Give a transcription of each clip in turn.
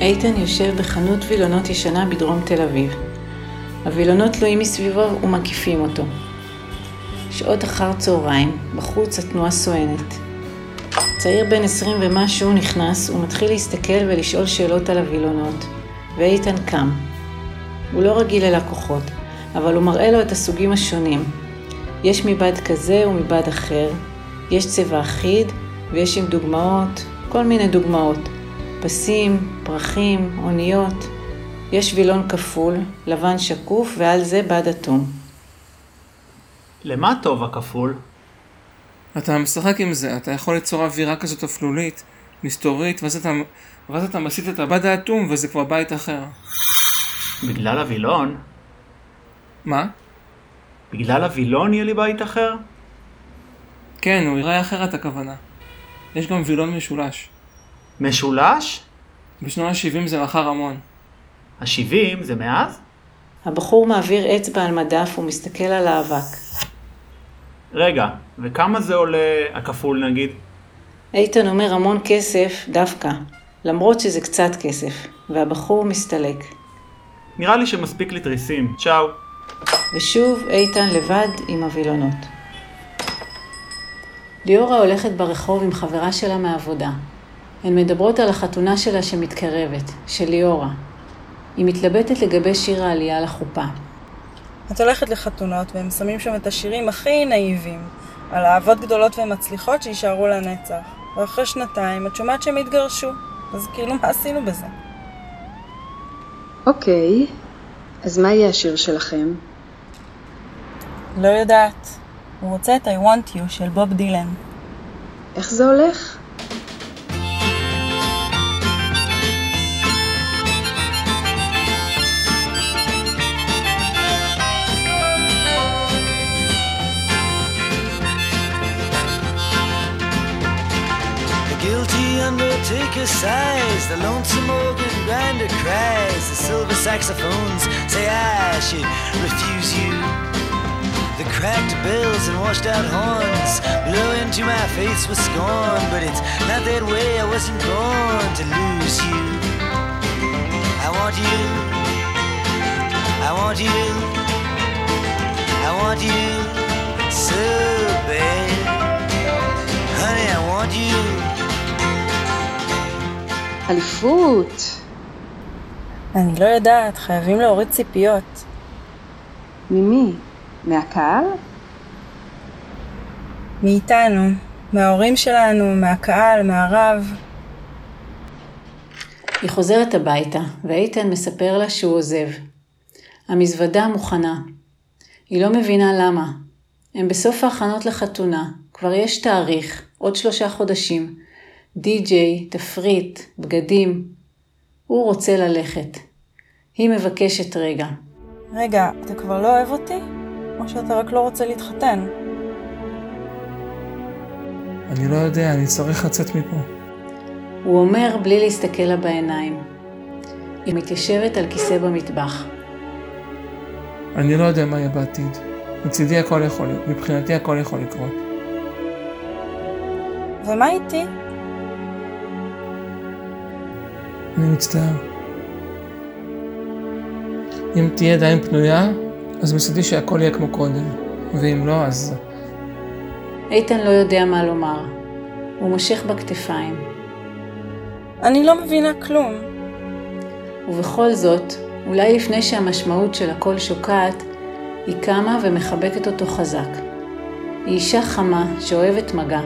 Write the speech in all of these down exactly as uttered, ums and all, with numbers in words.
איתן יושב בחנות וילונות ישנה בדרום תל אביב. הוילונות תלויים מסביבו ומקיפים אותו. שעות אחר צהריים, בחוץ התנועה סואנת. צעיר בן עשרים ומשהו נכנס ומתחיל להסתכל ולשאול שאלות על הוילונות, ואיתן קם. הוא לא רגיל ללקוחות, אבל הוא מראה לו את הסוגים השונים. יש מבד כזה ומבד אחר, יש צבע אחיד ויש עם דוגמאות, כל מיני דוגמאות. פסים, פרחים, אוניות. יש וילון כפול, לבן שקוף ועל זה בד אטום. למה טוב הכפול? אתה משחק עם זה, אתה יכול ליצור אווירה כזאת אפלולית, מסתורית, ואז אתה, ואז אתה מסית את הבד האטום וזה כבר בית אחר. בגלל הוילון? מה? בגלל הוילון יהיה לי בית אחר? כן, הוא יראה אחרת הכוונה. יש גם וילון משולש. משולש? בשנות ה-שבעים זה מחר המון. ה-שבעים זה מאז? הבחור מעביר אצבע על מדף ומסתכל על האבק. רגע, וכמה זה עולה הכפול נגיד? איתן אומר המון כסף דווקא, למרות שזה קצת כסף, והבחור מסתלק. נראה לי שמספיק לתריסים, צ'או. ושוב איתן לבד עם הוילונות. ליאורה הולכת ברחוב עם חברה שלה מהעבודה. הן מדברות על החתונה שלה שמתקרבת, של ליאורה. היא מתלבטת לגבי שיר העלייה לחופה. את הולכת לחתונות והם שמים שם את השירים הכי נאיבים, על אהבות גדולות ומצליחות שישארו לנצח. ואחרי שנתיים את שומעת שהם התגרשו, אז כאילו מה עשינו בזה? אוקיי, אז מה יהיה השיר שלכם? לא יודעת. הוא רוצה את I Want You של בוב דילן. איך זה הולך? Undertaker sighs, the lonesome organ grinder cries, the silver saxophones say I should refuse you. The cracked bells and washed out horns blow into my face with scorn, but it's not that way, I wasn't born to lose you. I want you, I want you, I want you so bad. Honey, I want you. אליפות. אני לא יודעת, חייבים להוריד ציפיות. ממי? מהקהל? מאיתנו, מההורים שלנו, מהקהל, מהרב. היא חוזרת הביתה, ואיתן מספר לה שהוא עוזב. המזוודה מוכנה. היא לא מבינה למה. הם בסוף ההכנות לחתונה, כבר יש תאריך, עוד שלושה חודשים. די-ג'יי, תפריט, בגדים. הוא רוצה ללכת. היא מבקשת רגע. רגע, אתה כבר לא אוהב אותי? או שאתה רק לא רוצה להתחתן? אני לא יודע, אני צריך לצאת מפה. הוא אומר בלי להסתכל לה בעיניים. היא מתיישבת על כיסא במטבח. אני לא יודע מה יהיה בעתיד. מצידי הכל יכול, מבחינתי הכל יכול לקרות. ומה איתי? אני מצטער. אם תהיה עדיין פנויה, אז מסודי שהכל יהיה כמו קודם, ואם לא, אז... איתן לא יודע מה לומר. הוא מושך בכתפיים. אני לא מבינה כלום. ובכל זאת, אולי לפני שהמשמעות של הכל שוקעת, היא קמה ומחבקת אותו חזק. היא אישה חמה שאוהבת מגע.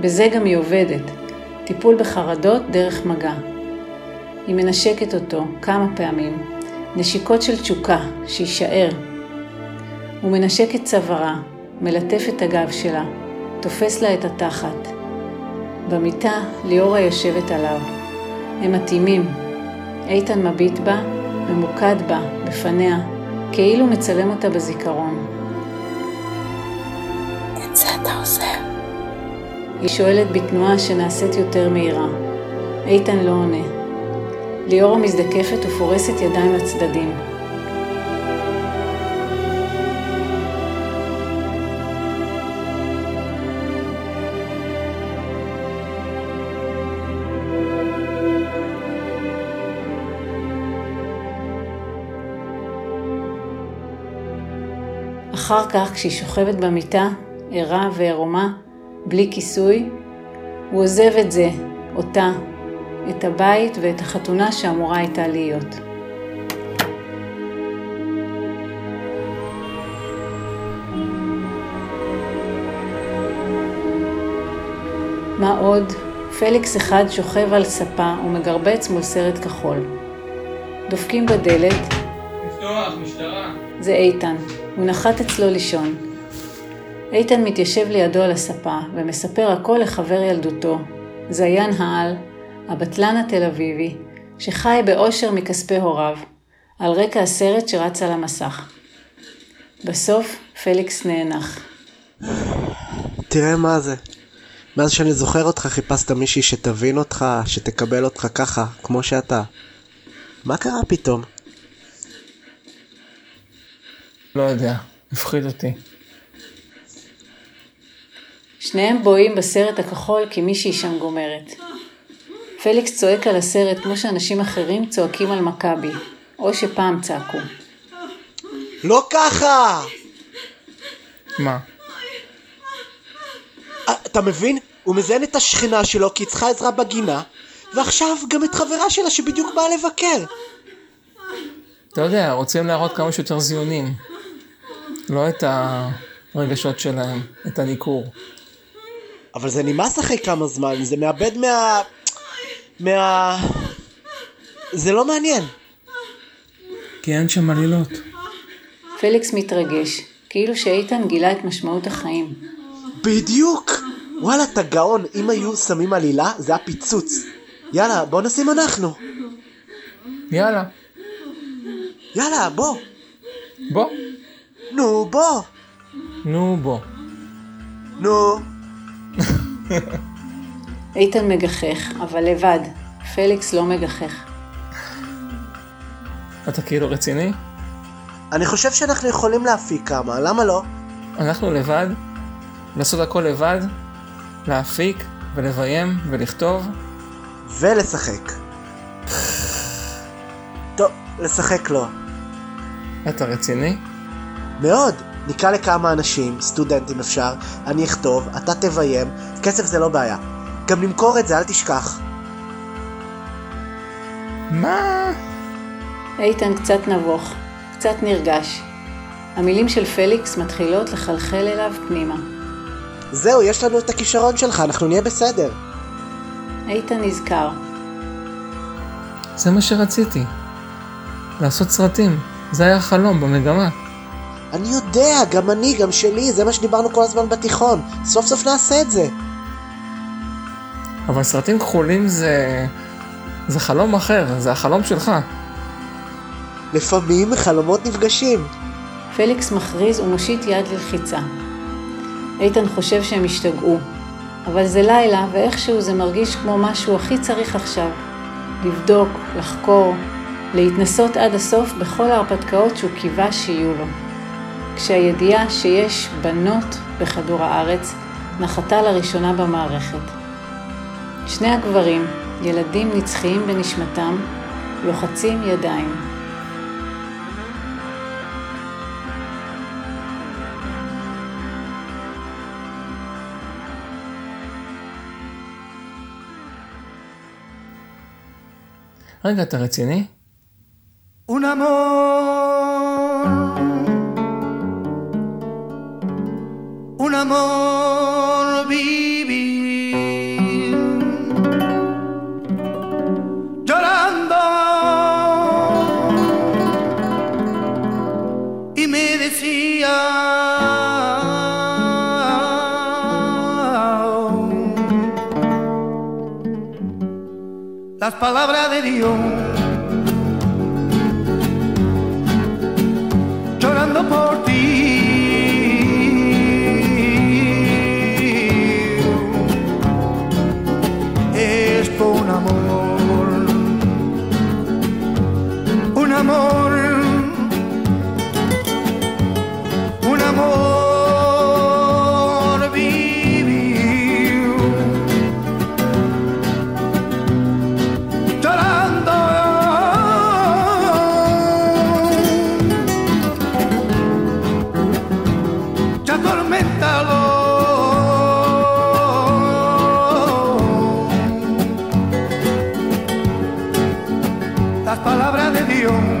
בזה גם היא עובדת. טיפול בחרדות דרך מגע. היא מנשקת אותו כמה פעמים, נשיקות של תשוקה שישאר. הוא מנשק את צווארה, מלטף את הגב שלה, תופס לה את התחת. במיטה ליאורה יושבת עליו. הם מתאימים. איתן מביט בה, ממוקד בה, בפניה, כאילו מצלם אותה בזיכרון. את זה אתה עושה? היא שואלת בתנועה שנעשית יותר מהירה. איתן לא עונה. ליאורה מזדקפת ופורסת ידיים לצדדים. אחר כך, כשהיא שוכבת במיטה, ערה וערומה, בלי כיסוי, הוא עוזב את זה, אותה, את הבית ואת החתונה שאמורה הייתה להיות. מה עוד? פליקס אחד שוכב על ספה ומגרבץ מול סרט כחול. דופקים בדלת. לפתוח, משטרה. זה איתן. הוא נחת אצלו לישון. איתן מתיישב לידו על הספה ומספר הכל לחבר ילדותו, זיין העל, הבטלן התל אביבי, שחי באושר מכספי הוריו, על רקע הסרט שרץ על המסך. בסוף פליקס נאנח. תראה מה זה. מאז שאני זוכר אותך חיפשת מישהי שתבין אותך, שתקבל אותך ככה, כמו שאתה. מה קרה פתאום? לא יודע, הפחיד אותי. שניהם בואים בסרט הכחול כי מישהי שם גומרת. פליקס צועק על הסרט כמו שאנשים אחרים צועקים על מכבי, או שפעם צעקו. לא ככה! מה? אתה מבין? הוא מזיין את השכנה שלו כי היא צריכה עזרה בגינה, ועכשיו גם את חברה שלה שבדיוק באה לבקר. אתה יודע, רוצים להראות כמה שיותר זיונים. לא את הרגשות שלהם, את הניכור. אבל זה נמאס אחרי כמה זמן, זה מאבד מה... מה... זה לא מעניין. כי אין שם עלילות. פליקס מתרגש, כאילו שאיתן גילה את משמעות החיים. בדיוק! וואלה, אתה גאון, אם היו שמים עלילה, זה היה פיצוץ. יאללה, בוא נשים אנחנו. יאללה. יאללה, בוא. בוא. נו, בוא. נו, בוא. נו. איתן מגחך, אבל לבד. פליקס לא מגחך. אתה כאילו רציני? אני חושב שאנחנו יכולים להפיק כמה, למה לא? אנחנו לבד? לעשות הכל לבד, להפיק ולביים ולכתוב ולשחק. טוב, לשחק לא. אתה רציני? מאוד. נקרא לכמה אנשים, סטודנטים אפשר, אני אכתוב, אתה תביים, כסף זה לא בעיה. גם למכור את זה, אל תשכח. מה? איתן קצת נבוך, קצת נרגש. המילים של פליקס מתחילות לחלחל אליו פנימה. זהו, יש לנו את הכישרון שלך, אנחנו נהיה בסדר. איתן נזכר. זה מה שרציתי. לעשות סרטים. זה היה חלום במגמה. אני יודע, גם אני, גם שלי, זה מה שדיברנו כל הזמן בתיכון. סוף סוף נעשה את זה. אבל סרטים כחולים זה... זה חלום אחר, זה החלום שלך. לפעמים חלומות נפגשים. פליקס מכריז ומושיט יד ללחיצה. איתן חושב שהם השתגעו, אבל זה לילה ואיכשהו זה מרגיש כמו משהו הכי צריך עכשיו. לבדוק, לחקור, להתנסות עד הסוף בכל ההרפתקאות שהוא קיווה שיהיו לו. כשהידיעה שיש בנות בכדור הארץ נחתה לראשונה במערכת. שני הגברים, ילדים נצחיים בנשמתם, לוחצים ידיים. רגע, אתה רציני? Un amor Un amor vivir Llorando Y me decía Las palabras de Dios por ti es por un amor un amor un amor vivido llorando palabra de Dios.